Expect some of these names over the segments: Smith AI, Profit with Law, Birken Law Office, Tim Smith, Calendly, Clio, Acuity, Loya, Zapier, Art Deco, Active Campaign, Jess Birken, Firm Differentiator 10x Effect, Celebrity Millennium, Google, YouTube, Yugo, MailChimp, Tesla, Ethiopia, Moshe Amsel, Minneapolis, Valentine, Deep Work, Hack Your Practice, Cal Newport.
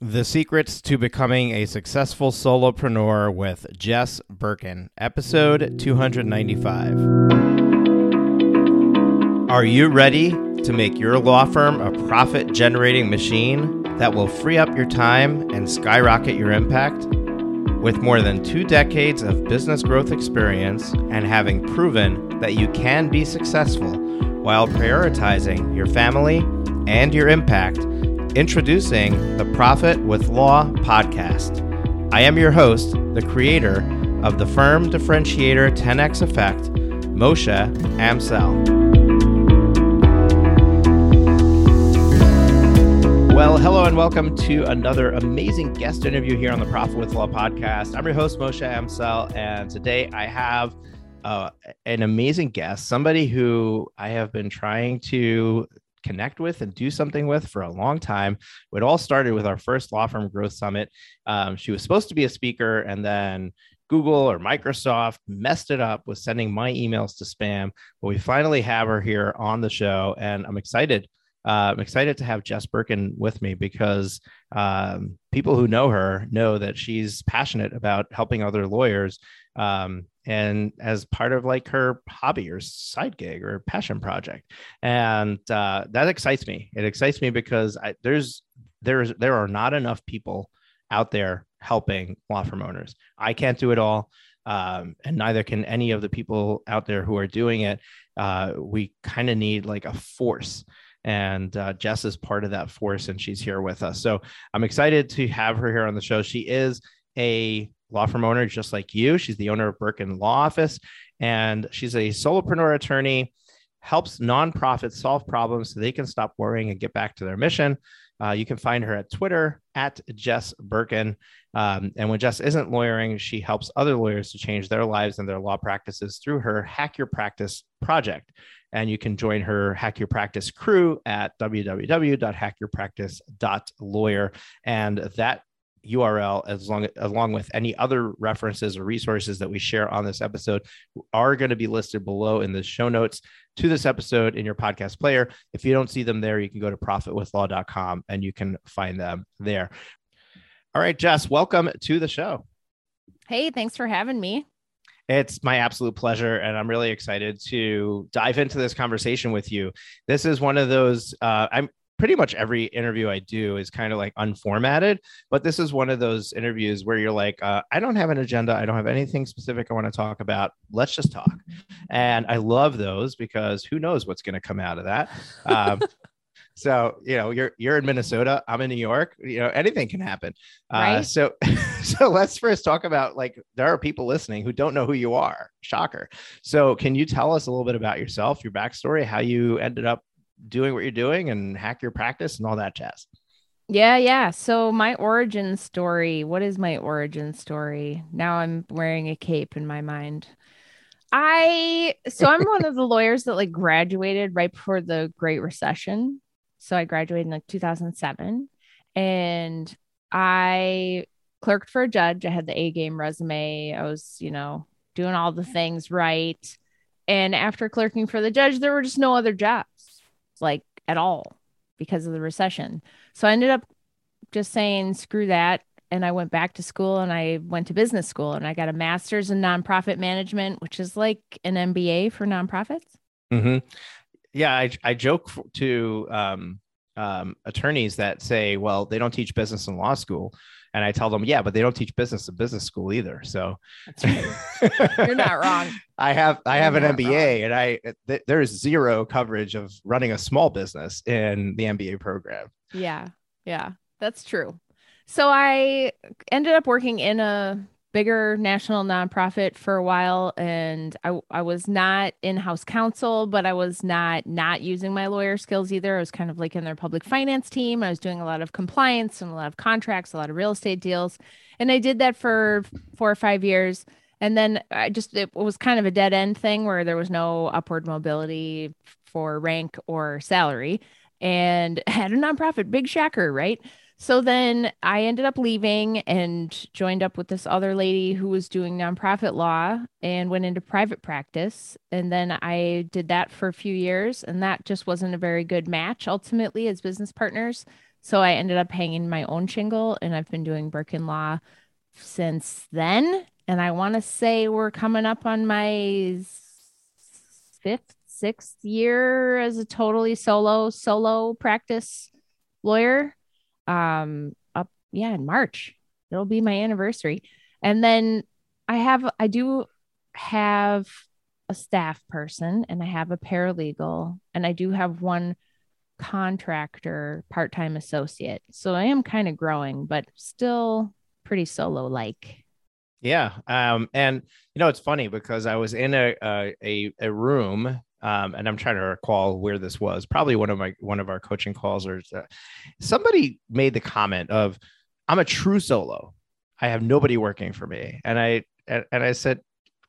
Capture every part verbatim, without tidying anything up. The Secrets to Becoming a Successful Solopreneur with Jess Birken, episode two ninety-five. Are you ready to make your law firm a profit-generating machine that will free up your time and skyrocket your impact? With more than two decades of business growth experience and having proven that you can be successful while prioritizing your family and your impact, introducing the Profit with Law podcast. I am your host, the creator of the Firm Differentiator ten x Effect, Moshe Amsel. Well, hello and welcome to another amazing guest interview here on the Profit with Law podcast. I'm your host, Moshe Amsel, and today I have uh, an amazing guest, somebody who I have been trying to connect with and do something with for a long time. It all started with our first law firm growth summit. Um, she was supposed to be a speaker, and then Google or Microsoft messed it up with sending my emails to spam. But we finally have her here on the show, and I'm excited. Uh, I'm excited to have Jess Birken with me because um, people who know her know that she's passionate about helping other lawyers. Um, and as part of like her hobby or side gig or passion project. And uh, that excites me. It excites me because I, there's, there's, there are not enough people out there helping law firm owners. I can't do it all. Um, and neither can any of the people out there who are doing it. Uh, we kind of need like a force. And uh, Jess is part of that force, and she's here with us. So I'm excited to have her here on the show. She is a law firm owner just like you. She's the owner of Birken Law Office, and she's a solopreneur attorney, helps nonprofits solve problems so they can stop worrying and get back to their mission. Uh, you can find her at Twitter, at Jess Birken. Um, and when Jess isn't lawyering, she helps other lawyers to change their lives and their law practices through her Hack Your Practice project. And you can join her Hack Your Practice crew at w w w dot hack your practice dot lawyer. And that U R L, as long, along with any other references or resources that we share on this episode, are going to be listed below in the show notes to this episode in your podcast player. If you don't see them there, you can go to profit with law dot com and you can find them there. All right, Jess, welcome to the show. Hey, thanks for having me. It's my absolute pleasure, and I'm really excited to dive into this conversation with you. This is one of those, uh, I'm pretty much every interview I do is kind of like unformatted, but this is one of those interviews where you're like, uh, I don't have an agenda. I don't have anything specific I want to talk about. Let's just talk. And I love those because who knows what's going to come out of that. Um, so, you know, you're, you're in Minnesota, I'm in New York, you know, anything can happen. Right? Uh, so, so let's first talk about, like, there are people listening who don't know who you are. Shocker. So can you tell us a little bit about yourself, your backstory, how you ended up doing what you're doing and Hack Your Practice and all that jazz? Yeah. Yeah. So my origin story, what is my origin story? Now I'm wearing a cape in my mind. I, so I'm one of the lawyers that like graduated right before the Great Recession. So I graduated in like two thousand seven, and I clerked for a judge. I had the A-game resume. I was, you know, doing all the things right. And after clerking for the judge, there were just no other jobs, like at all, because of the recession. So I ended up just saying, screw that. And I went back to school, and I went to business school, and I got a master's in nonprofit management, which is like an M B A for nonprofits. Mm-hmm. Yeah. I, I joke to um, um, attorneys that say, well, they don't teach business in law school. And I tell them, yeah, but they don't teach business in business school either. So that's right. You're not wrong. I have I You're have an M B A, wrong. and I th- there is zero coverage of running a small business in the M B A program. Yeah, yeah, that's true. So I ended up working in a bigger national nonprofit for a while, and I I was not in-house counsel, but I was not not using my lawyer skills either. I was kind of like in their public finance team. I was doing a lot of compliance and a lot of contracts, a lot of real estate deals. And I did that for four or five years. And then I just, it was kind of a dead end thing where there was no upward mobility for rank or salary, and had a nonprofit, big shocker, right? So then I ended up leaving and joined up with this other lady who was doing nonprofit law, and went into private practice. And then I did that for a few years, and that just wasn't a very good match ultimately as business partners. So I ended up hanging my own shingle, and I've been doing Birken Law since then. And I want to say we're coming up on my fifth, sixth year as a totally solo, solo practice lawyer. Um, up, yeah, in March, it'll be my anniversary. And then I have, I do have a staff person, and I have a paralegal, and I do have one contractor part-time associate. So I am kind of growing, but still pretty solo-like. Yeah. Um, and you know, it's funny because I was in a, a, a room, um, and I'm trying to recall where this was, probably one of my, one of our coaching calls, or uh, somebody made the comment of, I'm a true solo. I have nobody working for me. And I, and, and I said,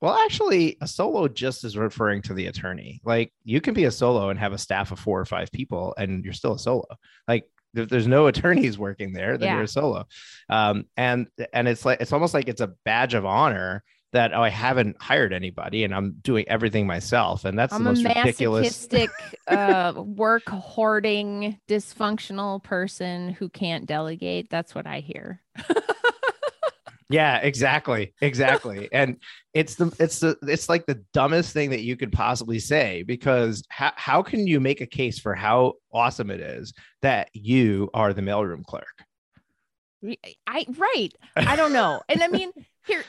well, actually, a solo just is referring to the attorney. Like, you can be a solo and have a staff of four or five people, and you're still a solo. Like, if there's no attorneys working there, then yeah. you're a solo. Um, and and it's like, it's almost like it's a badge of honor that, oh, I haven't hired anybody and I'm doing everything myself. And that's I'm the most ridiculous. I'm a masochistic, uh, work hoarding, dysfunctional person who can't delegate. That's what I hear. Yeah, exactly. Exactly. And it's the, it's the, it's like the dumbest thing that you could possibly say, because how, how can you make a case for how awesome it is that you are the mailroom clerk? I, right. I don't know. And I mean, here,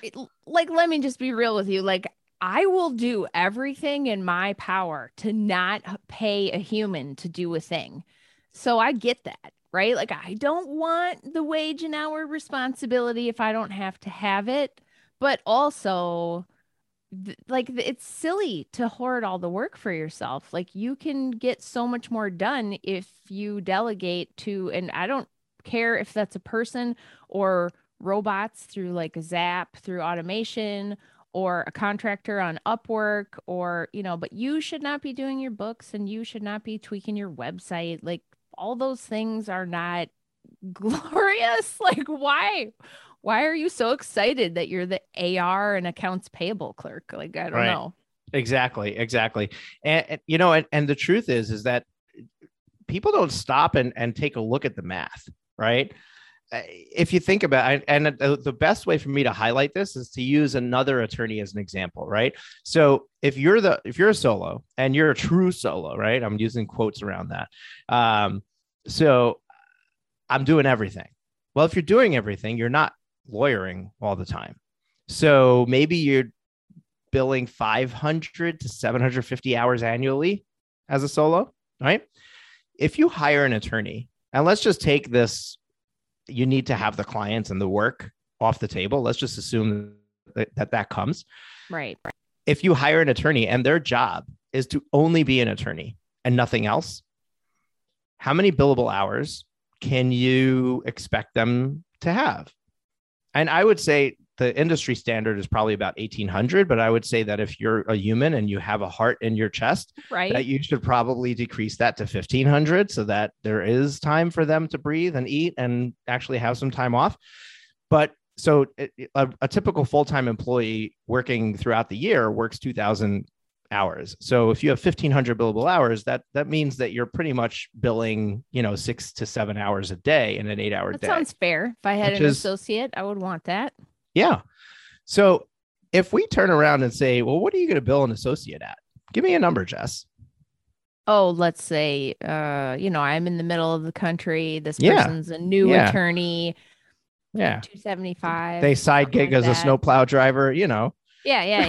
like, let me just be real with you. Like, I will do everything in my power to not pay a human to do a thing. So I get that. Right? Like, I don't want the wage and hour responsibility if I don't have to have it. But also, th- like, th- it's silly to hoard all the work for yourself. Like, you can get so much more done if you delegate to, and I don't care if that's a person or robots through like a Zap, through automation, or a contractor on Upwork, or, you know, but you should not be doing your books, and you should not be tweaking your website. Like, all those things are not glorious. Like, why, why are you so excited that you're the A R and accounts payable clerk? Like, I don't right. know. Exactly. Exactly. And, and you know, and, and the truth is, is that people don't stop and, and take a look at the math, right? If you think about it, and the best way for me to highlight this is to use another attorney as an example, right? So if you're the, if you're a solo and you're a true solo, right? I'm using quotes around that. Um, so I'm doing everything. Well, if you're doing everything, you're not lawyering all the time. So maybe you're billing five hundred to seven hundred fifty hours annually as a solo, right? If you hire an attorney, and let's just take this, you need to have the clients and the work off the table. Let's just assume that that, that comes. Right. If you hire an attorney and their job is to only be an attorney and nothing else, how many billable hours can you expect them to have? And I would say the industry standard is probably about eighteen hundred, but I would say that if you're a human and you have a heart in your chest, right, that you should probably decrease that to fifteen hundred so that there is time for them to breathe and eat and actually have some time off. But so it, a, a typical full-time employee working throughout the year works two thousand hours. So if you have fifteen hundred billable hours, that, that means that you're pretty much billing, you know, six to seven hours a day in an eight hour that day. That sounds fair. If I had an is, associate, I would want that. Yeah. So if we turn around and say, well, what are you going to bill an associate at? Give me a number, Jess. Oh, let's say, uh, you know, I'm in the middle of the country. This yeah. person's a new yeah. attorney. Yeah. two seventy-five. They side gig like as that. a snowplow driver, you know. Yeah, yeah,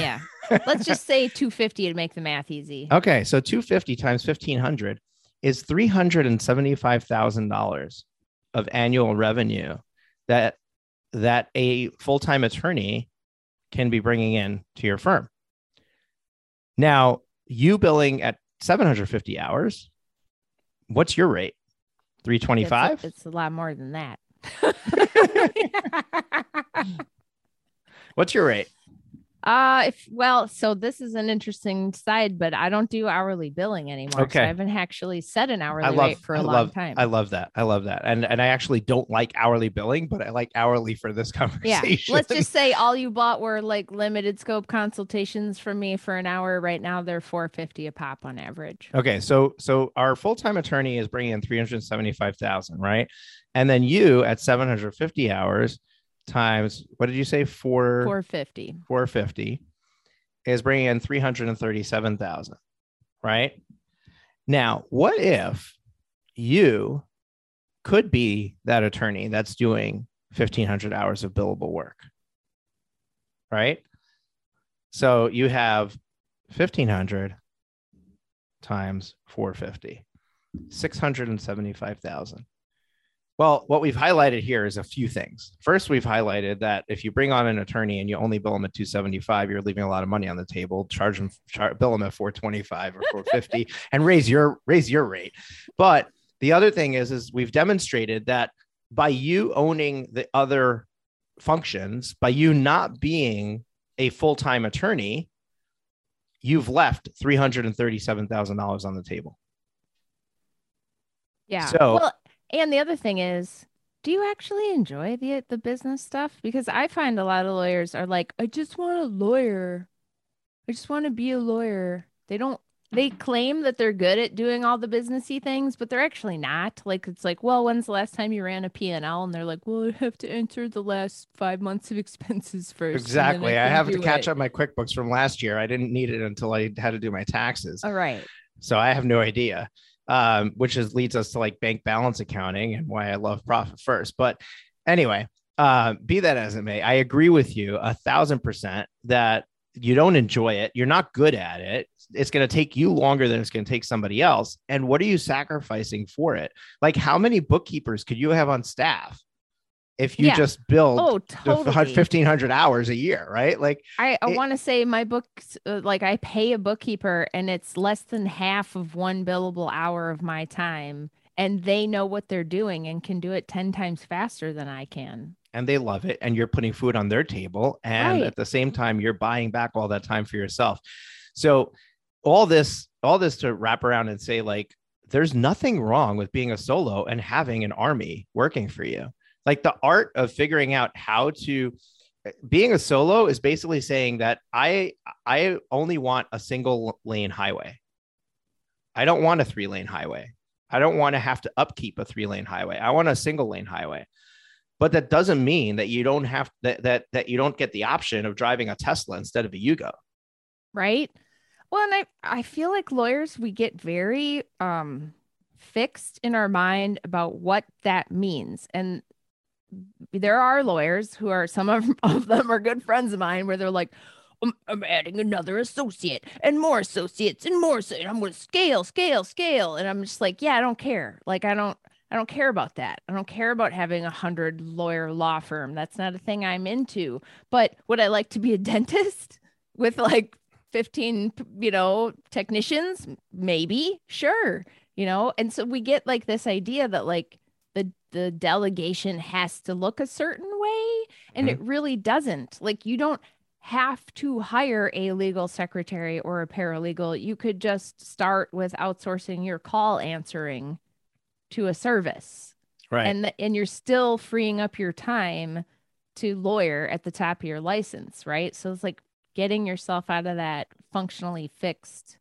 yeah. Let's just say two fifty to make the math easy. Okay. So two fifty times fifteen hundred is three hundred seventy-five thousand dollars of annual revenue that that a full-time attorney can be bringing in to your firm. Now, you billing at seven hundred fifty hours, what's your rate? three twenty-five? It's a, it's a lot more than that. What's your rate? Uh, if well, so this is an interesting side, but I don't do hourly billing anymore. Okay. So I haven't actually set an hourly love, rate for a I long love, time. I love that. I love that. And and I actually don't like hourly billing, but I like hourly for this conversation. Yeah. Let's just say all you bought were like limited scope consultations from me for an hour. Right now, they're four hundred fifty dollars a pop on average. Okay. So, so our full-time attorney is bringing in three hundred seventy-five thousand dollars, right? And then you at seven hundred fifty hours times, what did you say? Four, four fifty. four fifty is bringing in three hundred thirty-seven thousand, right? Now, what if you could be that attorney that's doing fifteen hundred hours of billable work, right? So you have fifteen hundred times four fifty, six hundred seventy-five thousand. Well, what we've highlighted here is a few things. First, we've highlighted that if you bring on an attorney and you only bill them at two seventy-five, you're leaving a lot of money on the table. Charge them, char- bill them at four twenty-five or four fifty, and raise your raise your rate. But the other thing is, is we've demonstrated that by you owning the other functions, by you not being a full-time attorney, you've left three hundred thirty-seven thousand dollars on the table. Yeah. So. Well- And the other thing is, do you actually enjoy the the business stuff? Because I find a lot of lawyers are like, I just want a lawyer. I just want to be a lawyer. They don't, they claim that they're good at doing all the businessy things, but they're actually not. Like, it's like, well, when's the last time you ran a P and L? And they're like, well, I have to enter the last five months of expenses first. Exactly. I, I have to catch it. up my QuickBooks from last year. I didn't need it until I had to do my taxes. All right. So I have no idea. Um, which is leads us to like bank balance accounting and why I love Profit First. But anyway, uh, be that as it may, I agree with you a thousand percent that you don't enjoy it. You're not good at it. It's going to take you longer than it's going to take somebody else. And what are you sacrificing for it? Like, how many bookkeepers could you have on staff if you yeah. just build oh, totally. fifteen hundred hours a year, right? Like I, I want to say my books, uh, like I pay a bookkeeper and it's less than half of one billable hour of my time, and they know what they're doing and can do it ten times faster than I can. And they love it. And you're putting food on their table. And right. at the same time, you're buying back all that time for yourself. So all this, all this to wrap around and say, like, there's nothing wrong with being a solo and having an army working for you. Like the art of figuring out how to being a solo is basically saying that I, I only want a single lane highway. I don't want a three lane highway. I don't want to have to upkeep a three lane highway. I want a single lane highway, but that doesn't mean that you don't have that, that, that you don't get the option of driving a Tesla instead of a Yugo. Right. Well, and I, I feel like lawyers, we get very, um, fixed in our mind about what that means. And there are lawyers who are, some of, of them are good friends of mine where they're like, I'm, I'm adding another associate and more associates and more. So I'm going to scale, scale, scale. And I'm just like, yeah, I don't care. Like, I don't, I don't care about that. I don't care about having a hundred lawyer law firm. That's not a thing I'm into, but would I like to be a dentist with like fifteen, you know, technicians? Maybe, sure. You know? And so we get like this idea that like, the the delegation has to look a certain way, and mm-hmm. it really doesn't. Like, you don't have to hire a legal secretary or a paralegal. You could just start with outsourcing your call answering to a service. Right. And the, and you're still freeing up your time to lawyer at the top of your license, right? So it's like getting yourself out of that functionally fixed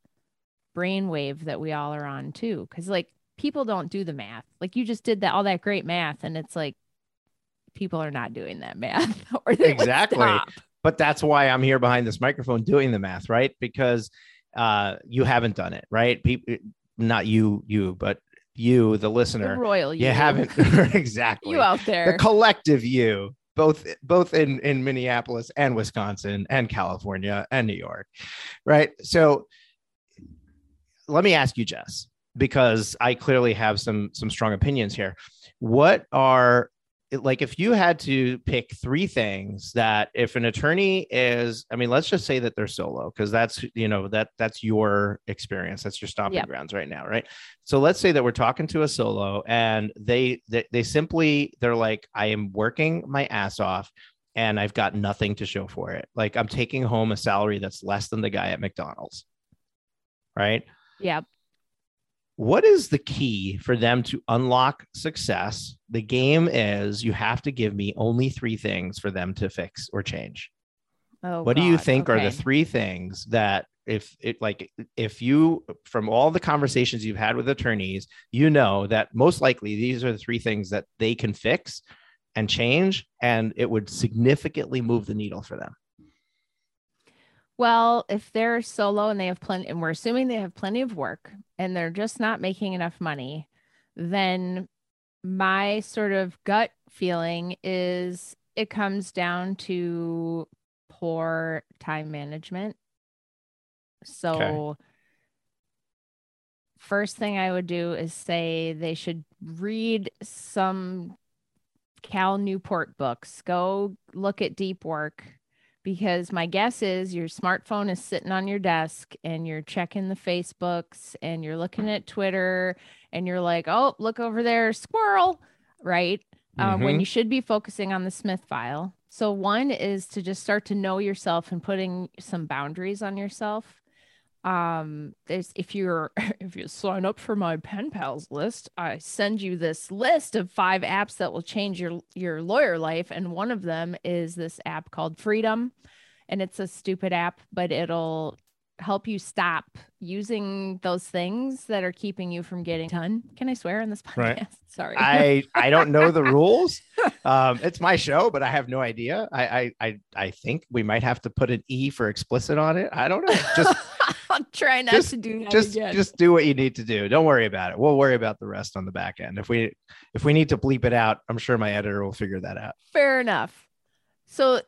brainwave that we all are on too. Cause like, people don't do the math. Like, you just did that, all that great math. And it's like, people are not doing that math. Or exactly. But that's why I'm here behind this microphone doing the math, right? Because uh, you haven't done it, right? People, not you, you, but you, the listener, the royal you, you haven't exactly you out there, the collective you, both, both in, in Minneapolis and Wisconsin and California and New York, right? So let me ask you, Jess, because I clearly have some, some strong opinions here. What are, like, if you had to pick three things that if an attorney is, I mean, let's just say that they're solo, because that's, you know, that that's your experience. That's your stomping yep. grounds right now. Right. So let's say that we're talking to a solo and they, they, they simply, they're like, I am working my ass off. and I've got nothing to show for it. Like I'm taking home a salary that's less than the guy at McDonald's. Right? Yeah. What is the key for them to unlock success? The game is you have to give me only three things for them to fix or change. Oh, what God. do you think okay. are the three things that if it like if you from all the conversations you've had with attorneys, you know that most likely these are the three things that they can fix and change, and it would significantly move the needle for them? Well, if they're solo and they have plenty, and we're assuming they have plenty of work and they're just not making enough money, then my sort of gut feeling is it comes down to poor time management. So okay. first thing I would do is say they should read some Cal Newport books, go look at Deep Work. Because my guess is your smartphone is sitting on your desk and you're checking the Facebooks and you're looking at Twitter and you're like, oh, look over there, squirrel, right? Mm-hmm. Um, when you should be focusing on the Smith file. So one is to just start to know yourself and putting some boundaries on yourself. Um, there's if you're if you sign up for my pen pals list, I send you this list of five apps that will change your your lawyer life, and one of them is this app called Freedom, and it's a stupid app, but it'll help you stop using those things that are keeping you from getting done. Can I swear on this podcast? Right. Sorry, I I don't know the rules. Um, it's my show, but I have no idea. I I I think we might have to put an E for explicit on it. I don't know. Just. I'll try not just, to do that just, again. Just do what you need to do. Don't worry about it. We'll worry about the rest on the back end. If we if we need to bleep it out, I'm sure my editor will figure that out. Fair enough. So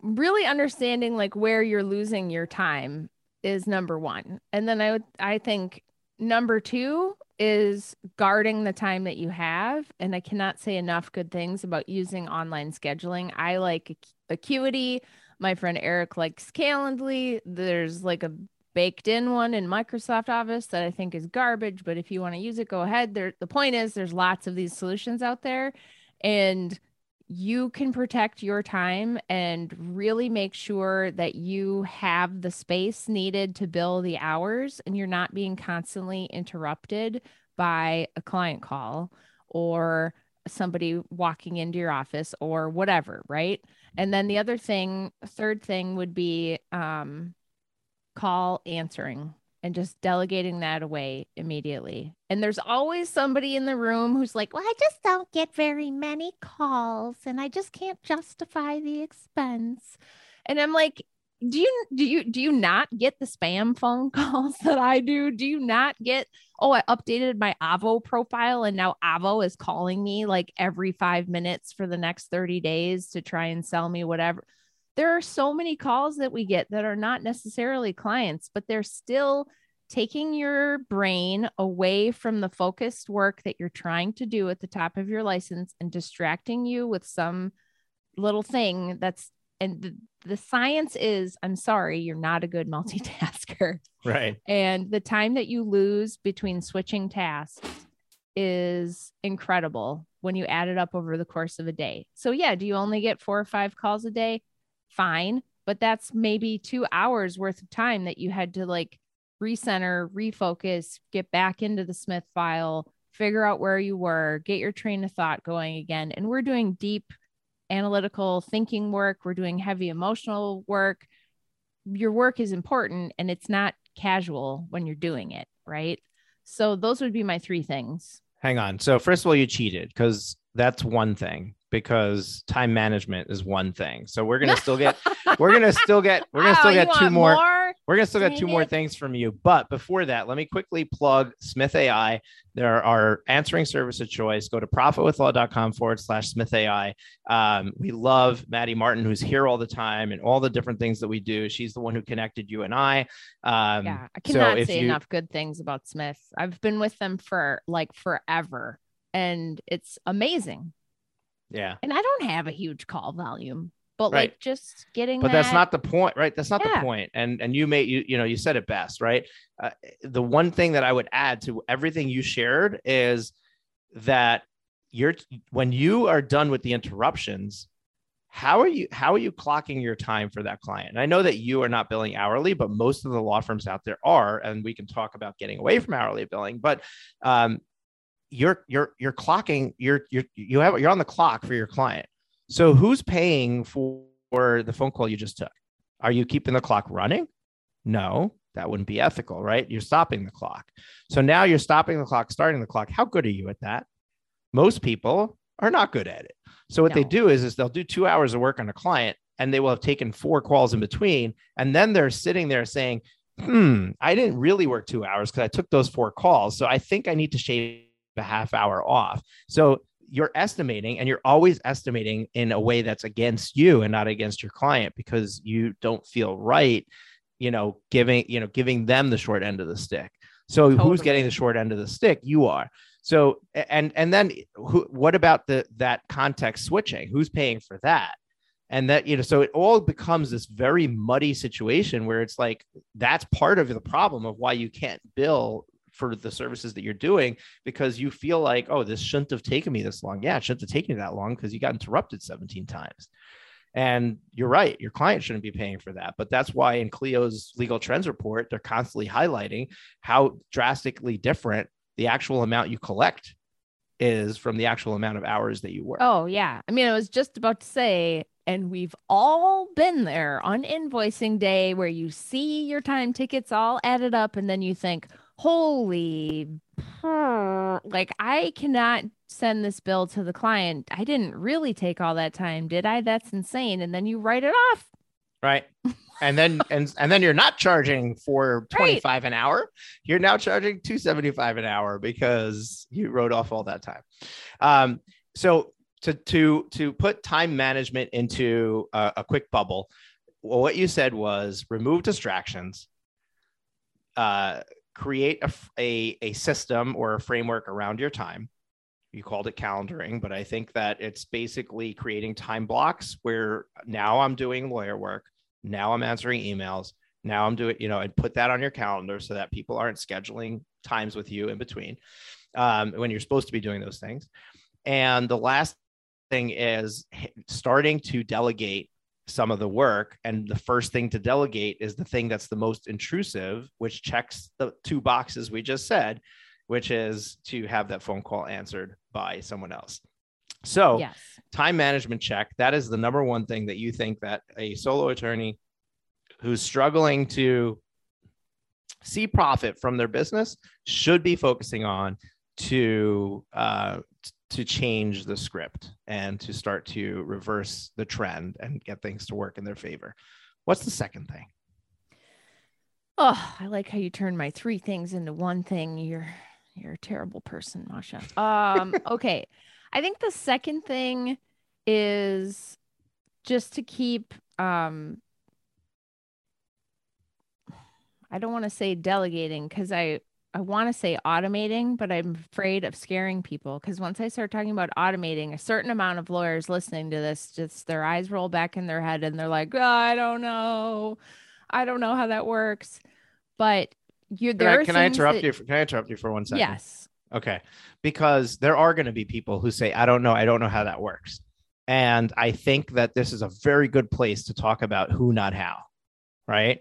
really understanding like where you're losing your time is number one. And then I would I think number two is guarding the time that you have. And I cannot say enough good things about using online scheduling. I like Acuity. My friend Eric likes Calendly. There's like a baked in one in Microsoft Office that I think is garbage, but if you want to use it, go ahead. There, the point is there's lots of these solutions out there, and you can protect your time and really make sure that you have the space needed to bill the hours and you're not being constantly interrupted by a client call or somebody walking into your office or whatever, right? And then the other thing, third thing would be, um, call answering and just delegating that away immediately. And there's always somebody in the room who's like, well, I just don't get very many calls and I just can't justify the expense. And I'm like, do you, do you, do you not get the spam phone calls that I do? Do you not get, oh, I updated my Avo profile and now Avo is calling me like every five minutes for the next thirty days to try and sell me whatever. There are so many calls that we get that are not necessarily clients, but they're still taking your brain away from the focused work that you're trying to do at the top of your license and distracting you with some little thing that's, and the, the science is, I'm sorry, you're not a good multitasker. Right. And the time that you lose between switching tasks is incredible when you add it up over the course of a day. So yeah, do you only get four or five calls a day? Fine, but that's maybe two hours worth of time that you had to like recenter, refocus, get back into the Smith file, figure out where you were, get your train of thought going again. And we're doing deep analytical thinking work. We're doing heavy emotional work. Your work is important and it's not casual when you're doing it, right? So those would be my three things. Hang on. So first of all, you cheated because that's one thing. Because time management is one thing. So we're going to still get, we're going to still get, we're going to oh, still get two more, more, we're going to still get two more things from you. But before that, let me quickly plug Smith A I. There are answering service of choice. Go to profitwithlaw.com forward slash Smith AI. Um, we love Maddie Martin, who's here all the time and all the different things that we do. She's the one who connected you and I. Um, yeah, I cannot so say you... enough good things about Smith. I've been with them for like forever and it's amazing. Yeah. And I don't have a huge call volume, but right. like just getting, but that... that's not the point, right? That's not yeah. the point. And, and you may, you, you know, you said it best, right? Uh, the one thing that I would add to everything you shared is that you're, when you are done with the interruptions, How are you, how are you clocking your time for that client? And I know that you are not billing hourly, but most of the law firms out there are, and we can talk about getting away from hourly billing, but um, you're, you're, you're clocking, you're, you're, you have, you're on the clock for your client. So who's paying for the phone call you just took? Are you keeping the clock running? No, that wouldn't be ethical, right? You're stopping the clock. So now you're stopping the clock, starting the clock. How good are you at that? Most people are not good at it. So what no. they do is, is they'll do two hours of work on a client and they will have taken four calls in between. And then they're sitting there saying, hmm, I didn't really work two hours because I took those four calls. So I think I need to shave a half hour off. So you're estimating, and you're always estimating in a way that's against you and not against your client, because you don't feel right, you know, giving, you know, giving them the short end of the stick. So totally. Who's getting the short end of the stick? You are. So, and, and then who, what about the, that context switching? Who's paying for that? And that, you know, so it all becomes this very muddy situation where it's like, that's part of the problem of why you can't bill for the services that you're doing, because you feel like, oh, this shouldn't have taken me this long. Yeah, it shouldn't have taken you that long because you got interrupted seventeen times. And you're right, your client shouldn't be paying for that. But that's why in Clio's legal trends report, they're constantly highlighting how drastically different the actual amount you collect is from the actual amount of hours that you work. Oh, yeah. I mean, I was just about to say, and we've all been there on invoicing day where you see your time tickets all added up and then you think, holy, like, I cannot send this bill to the client. I didn't really take all that time, did I? That's insane. And then you write it off. Right. And then, and, and then you're not charging for twenty-five right. an hour. You're now charging two seventy-five an hour because you wrote off all that time. Um, so to, to, to put time management into a, a quick bubble, well, what you said was remove distractions, uh, create a, a, a system or a framework around your time. You called it calendaring, but I think that it's basically creating time blocks where now I'm doing lawyer work. Now I'm answering emails. Now I'm doing, you know, and put that on your calendar so that people aren't scheduling times with you in between um, when you're supposed to be doing those things. And the last thing is starting to delegate some of the work. And the first thing to delegate is the thing that's the most intrusive, which checks the two boxes we just said, which is to have that phone call answered by someone else. So yes. Time management check, that is the number one thing that you think that a solo attorney who's struggling to see profit from their business should be focusing on to uh, to change the script and to start to reverse the trend and get things to work in their favor. What's the second thing? Oh, I like how you turn my three things into one thing. You're you're a terrible person, Moshe. Um, okay. I think the second thing is just to keep, um, I don't want to say delegating because I, I want to say automating, but I'm afraid of scaring people. Because once I start talking about automating, a certain amount of lawyers listening to this, just their eyes roll back in their head and they're like, oh, I don't know. I don't know how that works. But you there can I, can I interrupt that, you? For, can I interrupt you for one second? Yes. Okay. Because there are going to be people who say, I don't know. I don't know how that works. And I think that this is a very good place to talk about who, not how, right?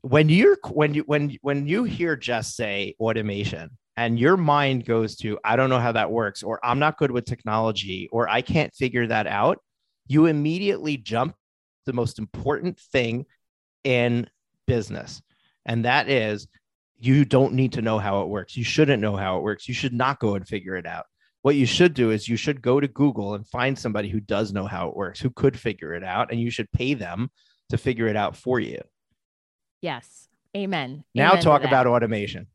When you're, when you, when, when you hear Jess say automation and your mind goes to, I don't know how that works, or I'm not good with technology, or I can't figure that out. You immediately jump the most important thing in business. And that is, you don't need to know how it works. You shouldn't know how it works. You should not go and figure it out. What you should do is you should go to Google and find somebody who does know how it works, who could figure it out, and you should pay them to figure it out for you. Yes. Amen. Now Amen talk about automation.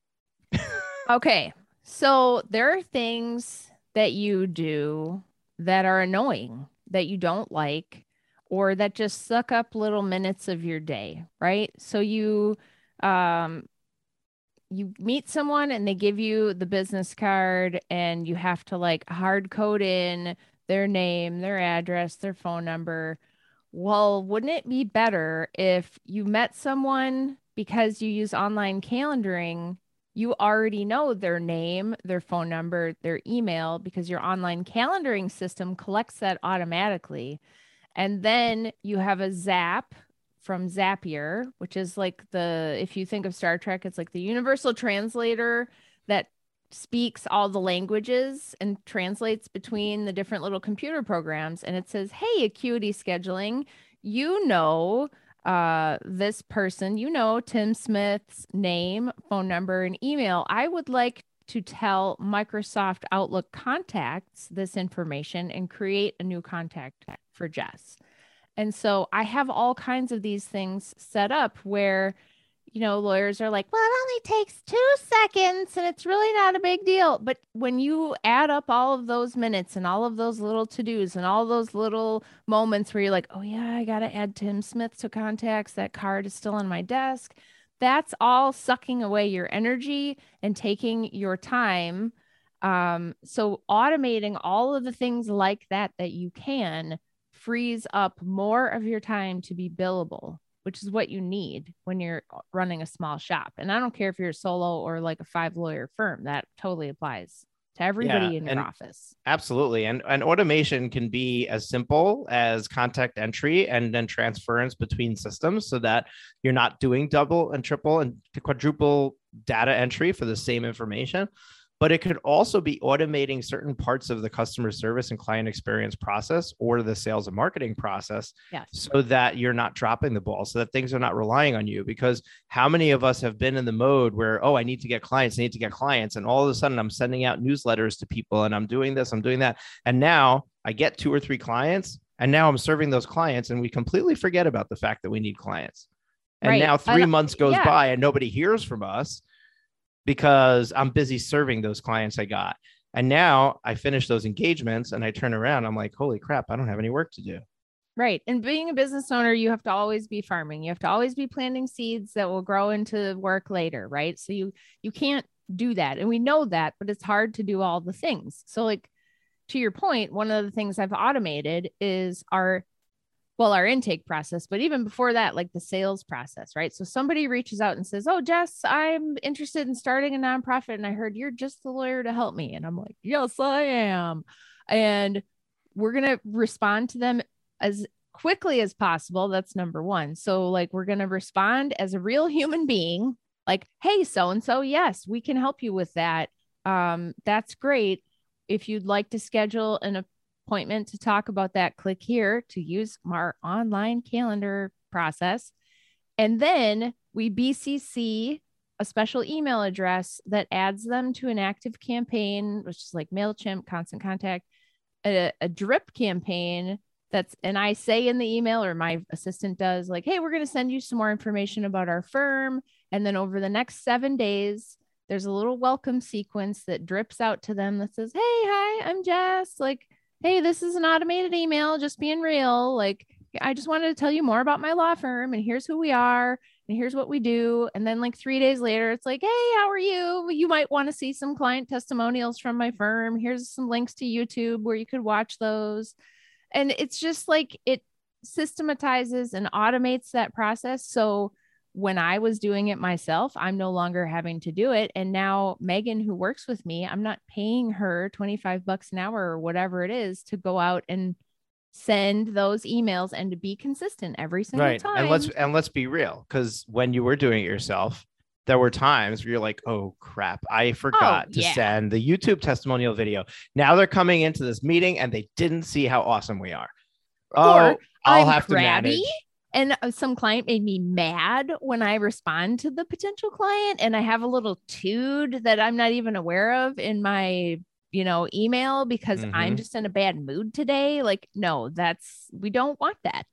Okay. So there are things that you do that are annoying, that you don't like, or that just suck up little minutes of your day, right? So you... um. you meet someone and they give you the business card and you have to like hard code in their name, their address, their phone number. Well, wouldn't it be better if you met someone because you use online calendaring you already know their name, their phone number, their email, because your online calendaring system collects that automatically. And then you have a Zap from Zapier, which is like the, if you think of Star Trek, it's like the universal translator that speaks all the languages and translates between the different little computer programs. And it says, hey, Acuity Scheduling, you know, uh, this person, you know, Tim Smith's name, phone number, and email. I would like to tell Microsoft Outlook contacts this information and create a new contact for Jess. And so I have all kinds of these things set up where, you know, lawyers are like, well, it only takes two seconds and it's really not a big deal. But when you add up all of those minutes and all of those little to-dos and all those little moments where you're like, oh yeah, I got to add Tim Smith to contacts. That card is still on my desk. That's all sucking away your energy and taking your time. Um, so automating all of the things like that, that you can frees up more of your time to be billable, which is what you need when you're running a small shop. And I don't care if you're a solo or like a five lawyer firm, that totally applies to everybody yeah, in your office. Absolutely. And, and automation can be as simple as contact entry and then transference between systems so that you're not doing double and triple and quadruple data entry for the same information. But it could also be automating certain parts of the customer service and client experience process or the sales and marketing process yes. so that you're not dropping the ball, so that things are not relying on you. Because how many of us have been in the mode where, oh, I need to get clients, I need to get clients. And all of a sudden I'm sending out newsletters to people and I'm doing this, I'm doing that. And now I get two or three clients and now I'm serving those clients and we completely forget about the fact that we need clients. And right. now three months goes yeah. by and nobody hears from us, because I'm busy serving those clients I got. And now I finish those engagements and I turn around, I'm like, holy crap, I don't have any work to do. Right. And being a business owner, you have to always be farming. You have to always be planting seeds that will grow into work later. Right. So you, you can't do that. And we know that, but it's hard to do all the things. So like, to your point, one of the things I've automated is our well, our intake process, but even before that, like the sales process, right? So somebody reaches out and says, oh, Jess, I'm interested in starting a nonprofit. And I heard you're just the lawyer to help me. And I'm like, yes, I am. And we're going to respond to them as quickly as possible. That's number one. So like, we're going to respond as a real human being, like, hey, so-and-so, yes, we can help you with that. Um, that's great. If you'd like to schedule an appointment to talk about that, click here to use our online calendar process. And then we B C C a special email address that adds them to an active campaign, which is like MailChimp, Constant Contact, a, a drip campaign that's, and I say in the email, or my assistant does, like, hey, we're going to send you some more information about our firm. And then over the next seven days, there's a little welcome sequence that drips out to them that says, hey, hi, I'm Jess. Like, hey, this is an automated email, just being real. Like, I just wanted to tell you more about my law firm, and here's who we are and here's what we do. And then like three days later, it's like, hey, how are you? You might want to see some client testimonials from my firm. Here's some links to YouTube where you could watch those. And it's just like, it systematizes and automates that process. So when I was doing it myself, I'm no longer having to do it. And now Megan, who works with me, I'm not paying her twenty-five bucks an hour or whatever it is to go out and send those emails and to be consistent every single right. time. And let's, and let's be real. Cause when you were doing it yourself, there were times where you're like, oh crap, I forgot oh, to yeah. send the YouTube testimonial video. Now they're coming into this meeting and they didn't see how awesome we are. Or, oh, I'll I'm have crabby. to manage. And some client made me mad when I respond to the potential client and I have a little tood that I'm not even aware of in my, you know, email because mm-hmm. I'm just in a bad mood today. Like, no, that's, we don't want that.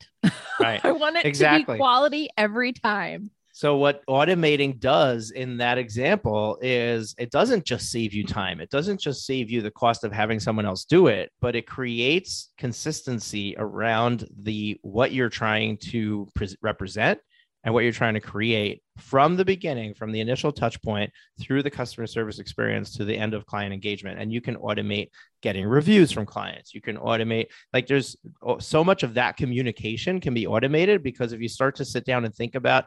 Right. I want it exactly. to be quality every time. So what automating does in that example is it doesn't just save you time. It doesn't just save you the cost of having someone else do it, but it creates consistency around the what you're trying to pre- represent and what you're trying to create from the beginning, from the initial touch point through the customer service experience to the end of client engagement. And you can automate getting reviews from clients. You can automate, like there's so much of that communication can be automated because if you start to sit down and think about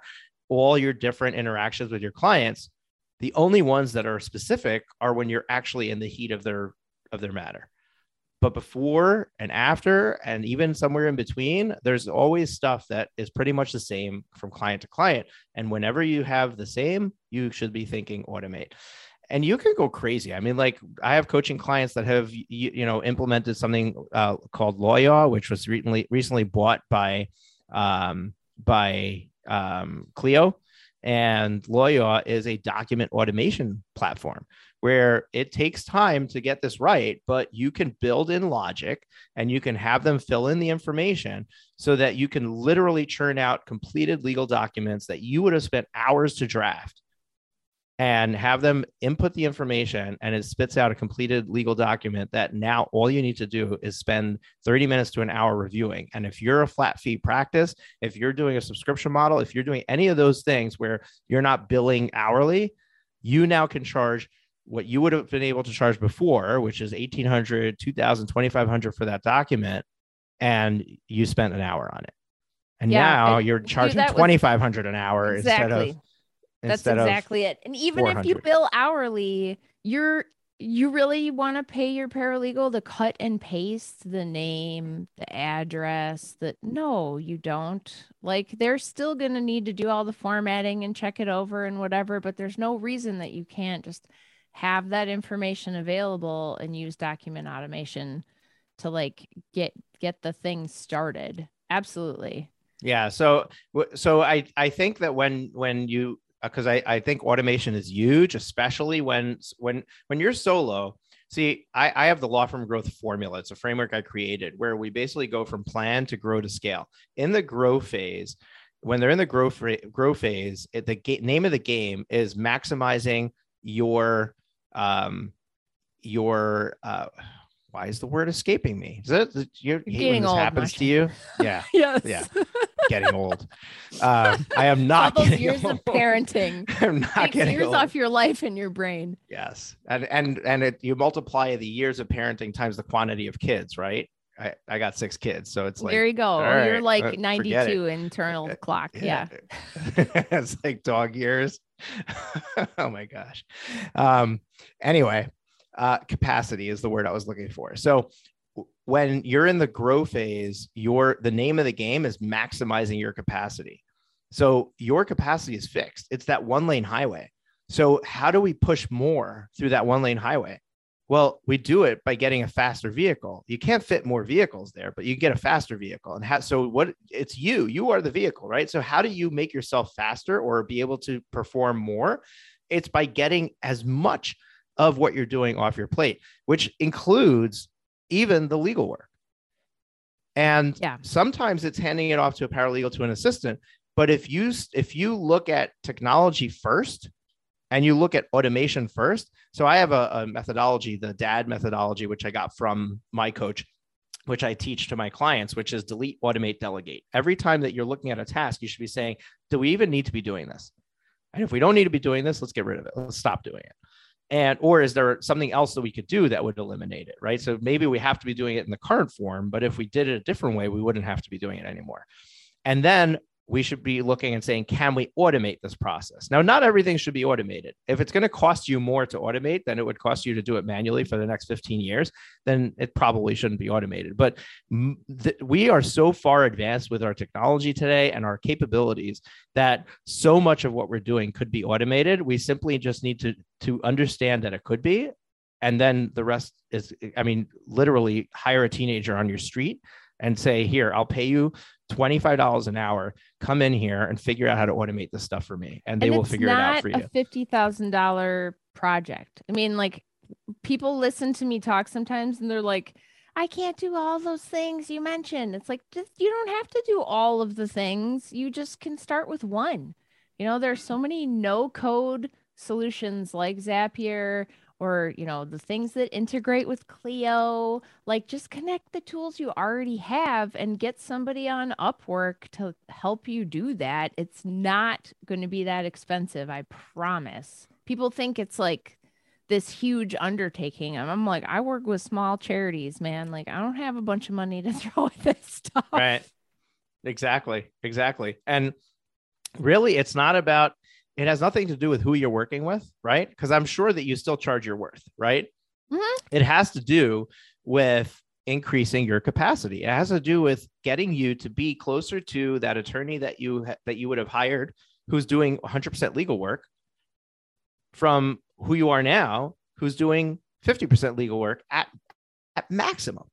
all your different interactions with your clients, The only ones that are specific are when you're actually in the heat of their of their matter. But before and after, and even somewhere in between, there's always stuff that is pretty much the same from client to client. And whenever you have the same, you should be thinking automate. And you can go crazy. I mean, like I have coaching clients that have, you, you know, implemented something uh, called Loya, which was recently recently bought by um, by um, Clio. And Loya is a document automation platform where it takes time to get this right, but you can build in logic and you can have them fill in the information so that you can literally churn out completed legal documents that you would have spent hours to draft and have them input the information, and it spits out a completed legal document that now all you need to do is spend thirty minutes to an hour reviewing. And if you're a flat fee practice, if you're doing a subscription model, if you're doing any of those things where you're not billing hourly, you now can charge what you would have been able to charge before, which is eighteen hundred, two thousand, twenty-five hundred for that document, and you spent an hour on it. And yeah, now and you're charging twenty-five hundred an hour exactly. instead of That's exactly it. And even if you bill hourly, you're you really want to pay your paralegal to cut and paste the name, the address, that no, you don't. Like they're still going to need to do all the formatting and check it over and whatever, but there's no reason that you can't just have that information available and use document automation to like get get the thing started. Absolutely. Yeah, so so I I think that when when you because I, I think automation is huge, especially when when when you're solo. See, I, I have the law firm growth formula. It's a framework I created where we basically go from plan to grow to scale. In the grow phase, when they're in the grow, grow phase, it, the ga- name of the game is maximizing your, um, your uh, why is the word escaping me? Is that, you hate when this happens to you? Yeah. Yes. Yeah. Getting old. Uh, I am not all those years old. of parenting. I'm not Take getting years old. off your life and your brain. Yes, and and and it, you multiply the years of parenting times the quantity of kids, right? I, I got six kids, so it's like there you go. Right, you're like uh, ninety-two internal clock. Yeah, it's like dog years. Oh my gosh. Um. Anyway, uh, capacity is the word I was looking for. So. When you're in the grow phase, your the name of the game is maximizing your capacity. So your capacity is fixed. It's that one lane highway. So how do we push more through that one lane highway? Well, we do it by getting a faster vehicle. You can't fit more vehicles there, but you can get a faster vehicle. And how, so what it's you, you are the vehicle, right? So how do you make yourself faster or be able to perform more? It's by getting as much of what you're doing off your plate, which includes even the legal work. And yeah. sometimes it's handing it off to a paralegal, to an assistant. But if you if you look at technology first and you look at automation first, so I have a, a methodology, the D A D methodology, which I got from my coach, which I teach to my clients, which is delete, automate, delegate. Every time that you're looking at a task, you should be saying, do we even need to be doing this? And if we don't need to be doing this, let's get rid of it. Let's stop doing it. And, or is there something else that we could do that would eliminate it, right? So maybe we have to be doing it in the current form, but if we did it a different way, we wouldn't have to be doing it anymore. And then we should be looking and saying, can we automate this process? Now, not everything should be automated. If it's going to cost you more to automate than it would cost you to do it manually for the next fifteen years, then it probably shouldn't be automated. But th- we are so far advanced with our technology today and our capabilities that so much of what we're doing could be automated. We simply just need to, to understand that it could be. And then the rest is, I mean, literally hire a teenager on your street and say, here, I'll pay you twenty-five dollars an hour, come in here and figure out how to automate this stuff for me. And they and will figure it out for you. It's not a fifty thousand dollars project. I mean, like people listen to me talk sometimes and they're like, I can't do all those things you mentioned. It's like, just, you don't have to do all of the things. You just can start with one. You know, there's so many no code solutions like Zapier or, you know, the things that integrate with Clio, like just connect the tools you already have and get somebody on Upwork to help you do that. It's not going to be that expensive. I promise. People think it's like this huge undertaking. And I'm like, I work with small charities, man. Like I don't have a bunch of money to throw at this stuff. Right. Exactly. Exactly. And really it's not about, it has nothing to do with who you're working with, right? Because I'm sure that you still charge your worth, right? Mm-hmm. It has to do with increasing your capacity. It has to do with getting you to be closer to that attorney that you ha- that you would have hired who's doing one hundred percent legal work from who you are now, who's doing fifty percent legal work at, at maximum.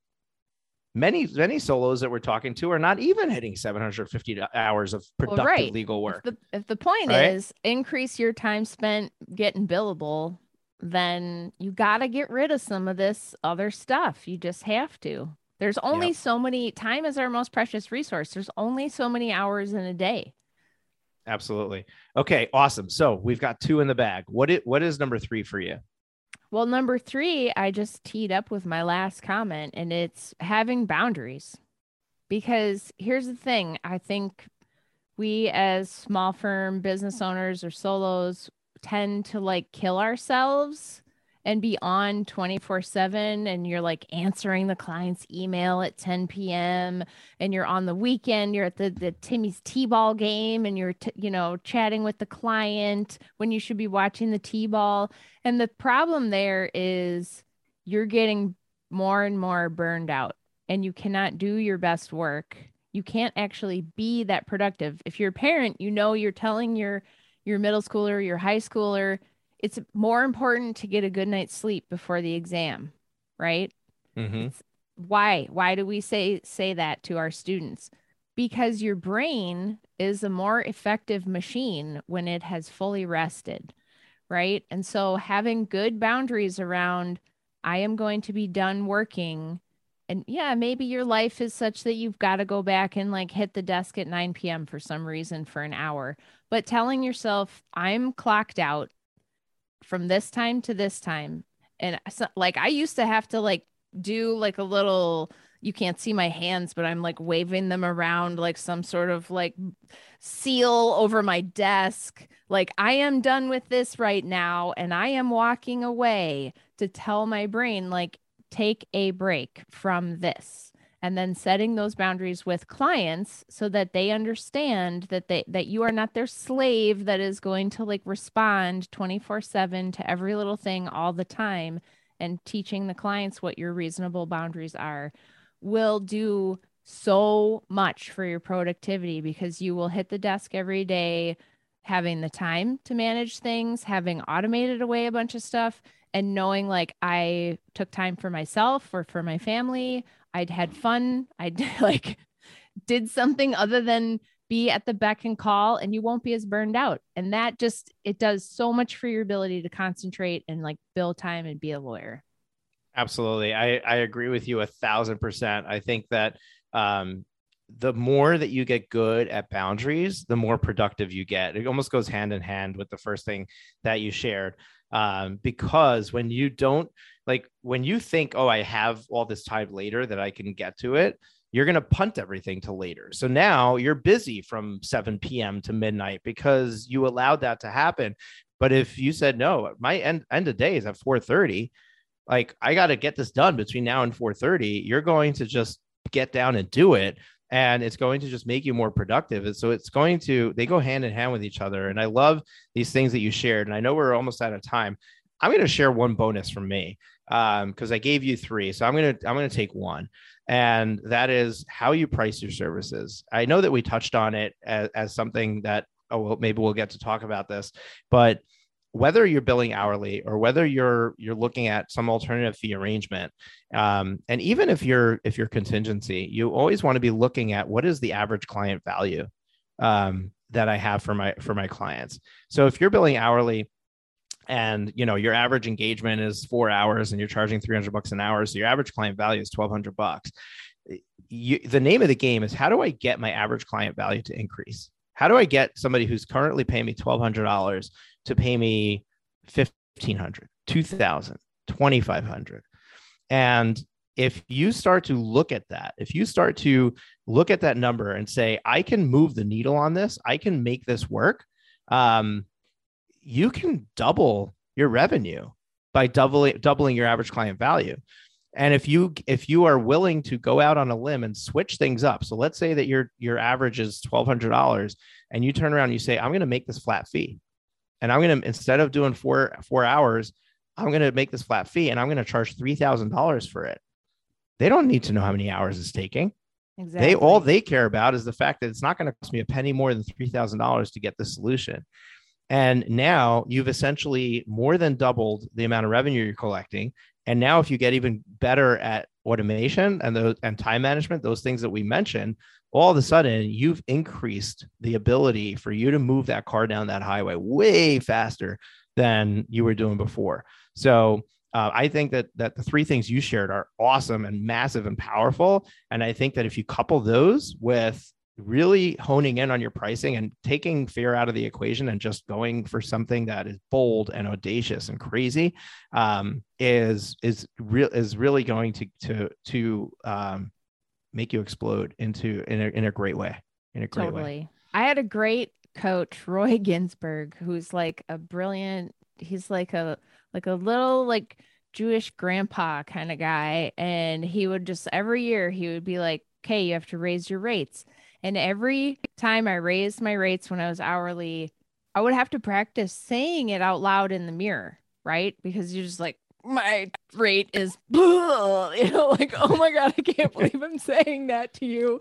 Many, many solos that we're talking to are not even hitting seven hundred fifty hours of productive well, right. legal work. If the, if the point right? is increase your time spent getting billable, then you got to get rid of some of this other stuff. You just have to. There's only yep. so many, time is our most precious resource. There's only so many hours in a day. Absolutely. Okay, awesome. So we've got two in the bag. What it, what is number three for you? Well, number three, I just teed up with my last comment, and it's having boundaries. Because here's the thing. I think we as small firm business owners or solos tend to like kill ourselves and be on twenty-four seven, and you're like answering the client's email at ten p.m. and you're on the weekend, you're at the, the Timmy's T-ball game, and you're, t- you know, chatting with the client when you should be watching the T-ball. And the problem there is you're getting more and more burned out, and you cannot do your best work. You can't actually be that productive. If you're a parent, you know, you're telling your, your middle schooler, your high schooler, it's more important to get a good night's sleep before the exam, right? Mm-hmm. Why? Why do we say say that to our students? Because your brain is a more effective machine when it has fully rested, right? And so having good boundaries around, I am going to be done working. And yeah, maybe your life is such that you've got to go back and like hit the desk at nine p.m. for some reason for an hour. But telling yourself, I'm clocked out from this time to this time. And so, like, I used to have to like do like a little, you can't see my hands, but I'm like waving them around like some sort of like seal over my desk. Like, I am done with this right now. And I am walking away to tell my brain, like, take a break from this. And then setting those boundaries with clients so that they understand that they that you are not their slave that is going to like respond twenty-four seven to every little thing all the time, and teaching the clients what your reasonable boundaries are will do so much for your productivity, because you will hit the desk every day having the time to manage things, having automated away a bunch of stuff, and knowing like I took time for myself or for my family. I'd had fun. I like did something other than be at the beck and call, and you won't be as burned out. And that just, it does so much for your ability to concentrate and like bill time and be a lawyer. Absolutely. I, I agree with you a thousand percent. I think that um, the more that you get good at boundaries, the more productive you get. It almost goes hand in hand with the first thing that you shared. Um, because when you don't, like when you think, oh, I have all this time later that I can get to it, you're going to punt everything to later. So now you're busy from seven p.m. to midnight because you allowed that to happen. But if you said, no, my end, end of day is at four thirty, like I got to get this done between now and four thirty, you're going to just get down and do it. And it's going to just make you more productive. And so it's going to, they go hand in hand with each other. And I love these things that you shared. And I know we're almost out of time. I'm going to share one bonus from me because um, I gave you three. So I'm going to, I'm going to take one. And that is how you price your services. I know that we touched on it as, as something that, oh, well, maybe we'll get to talk about this, but whether you're billing hourly or whether you're you're looking at some alternative fee arrangement, um, and even if you're if you're contingency, you always want to be looking at what is the average client value um, that I have for my for my clients. So if you're billing hourly, and you know your average engagement is four hours, and you're charging three hundred bucks an hour, so your average client value is twelve hundred bucks. You, the name of the game is how do I get my average client value to increase? How do I get somebody who's currently paying me twelve hundred dollars to pay me fifteen hundred dollars, two thousand dollars, twenty-five hundred dollars? And if you start to look at that, if you start to look at that number and say, I can move the needle on this, I can make this work, um, you can double your revenue by doubling doubling your average client value. And if you if you are willing to go out on a limb and switch things up, so let's say that your your average is twelve hundred dollars, and you turn around and you say, I'm going to make this flat fee. And I'm going to, instead of doing four, four hours, I'm going to make this flat fee and I'm going to charge three thousand dollars for it. They don't need to know how many hours it's taking. Exactly. They, all they care about is the fact that it's not going to cost me a penny more than three thousand dollars to get the solution. And now you've essentially more than doubled the amount of revenue you're collecting. And now if you get even better at automation and the, and time management, those things that we mentioned, all of a sudden you've increased the ability for you to move that car down that highway way faster than you were doing before. So uh, I think that that the three things you shared are awesome and massive and powerful. And I think that if you couple those with really honing in on your pricing and taking fear out of the equation and just going for something that is bold and audacious and crazy, um, is, is real, is really going to, to, to, um, make you explode into, in a, in a great way, in a great totally. way. I had a great coach, Roy Ginsburg, who's like a brilliant, he's like a, like a little, like Jewish grandpa kind of guy. And he would just, every year he would be like, okay, you have to raise your rates. And every time I raised my rates when I was hourly, I would have to practice saying it out loud in the mirror, right? Because you're just like, my rate is, you know, like, oh my God, I can't believe I'm saying that to you.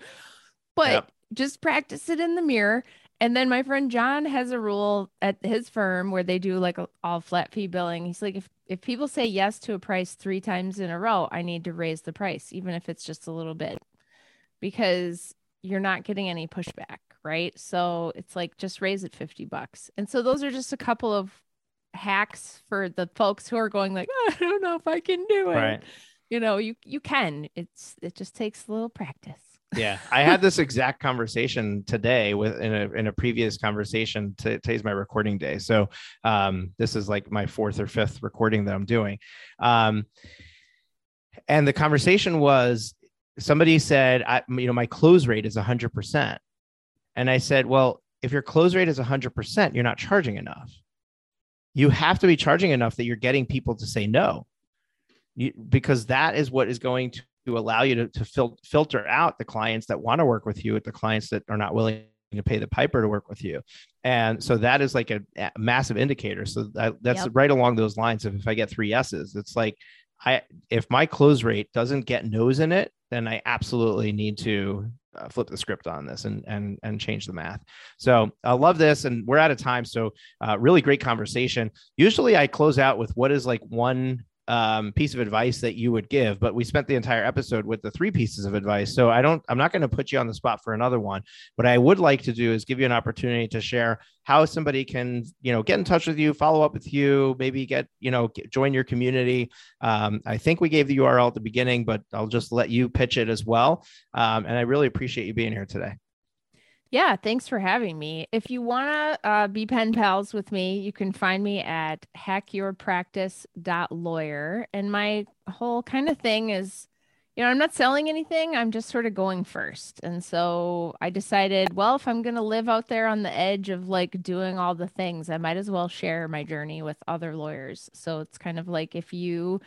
But yep. just practice it in the mirror. And then my friend John has a rule at his firm where they do like a, all flat fee billing. He's like, if, if people say yes to a price three times in a row, I need to raise the price, even if it's just a little bit, because you're not getting any pushback, right? So it's like, just raise it fifty bucks. And so those are just a couple of hacks for the folks who are going like, oh, I don't know if I can do it. Right. You know, you, you can, it's, it just takes a little practice. Yeah. I had this exact conversation today with, in a, in a previous conversation. T- today's my recording day. So um, this is like my fourth or fifth recording that I'm doing. Um, and the conversation was, somebody said, I, you know, my close rate is one hundred percent. And I said, well, if your close rate is one hundred percent, you're not charging enough. You have to be charging enough that you're getting people to say no, you, because that is what is going to, to allow you to, to fil- filter out the clients that want to work with you at the clients that are not willing to pay the piper to work with you. And so that is like a, a massive indicator. So that, that's yep. right along those lines of if I get three yeses, it's like, I, if my close rate doesn't get no's in it, then I absolutely need to uh, flip the script on this and, and, and change the math. So I love this, and we're out of time. So uh, really great conversation. Usually I close out with what is like one um, piece of advice that you would give, but we spent the entire episode with the three pieces of advice. So I don't, I'm not going to put you on the spot for another one. What I would like to do is give you an opportunity to share how somebody can, you know, get in touch with you, follow up with you, maybe get, you know, get, join your community. Um, I think we gave the U R L at the beginning, but I'll just let you pitch it as well. Um, and I really appreciate you being here today. Yeah. Thanks for having me. If you want to uh, be pen pals with me, you can find me at hack your practice dot lawyer. And my whole kind of thing is, you know, I'm not selling anything. I'm just sort of going first. And so I decided, well, if I'm going to live out there on the edge of like doing all the things, I might as well share my journey with other lawyers. So it's kind of like, if you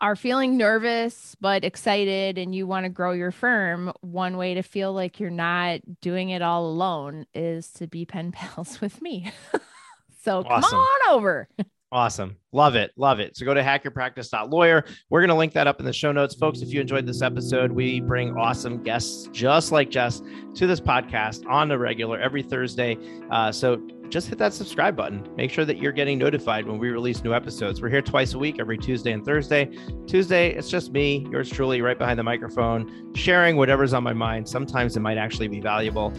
are feeling nervous but excited and you want to grow your firm, one way to feel like you're not doing it all alone is to be pen pals with me. So awesome. Come on over. Awesome. Love it. Love it. So go to hack your practice dot lawyer. We're going to link that up in the show notes. Folks, if you enjoyed this episode, we bring awesome guests just like Jess to this podcast on the regular every Thursday. Uh, so just hit that subscribe button. Make sure that you're getting notified when we release new episodes. We're here twice a week, every Tuesday and Thursday. Tuesday, it's just me, yours truly, right behind the microphone, sharing whatever's on my mind. Sometimes it might actually be valuable.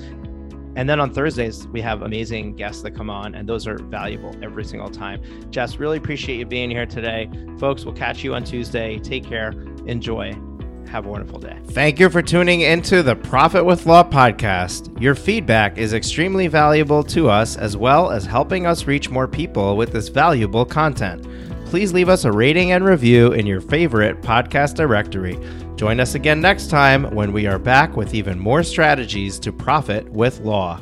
And then on Thursdays, we have amazing guests that come on, and those are valuable every single time. Jess, really appreciate you being here today. Folks, we'll catch you on Tuesday. Take care. Enjoy. Have a wonderful day. Thank you for tuning into the Profit with Law podcast. Your feedback is extremely valuable to us, as well as helping us reach more people with this valuable content. Please leave us a rating and review in your favorite podcast directory. Join us again next time when we are back with even more strategies to profit with law.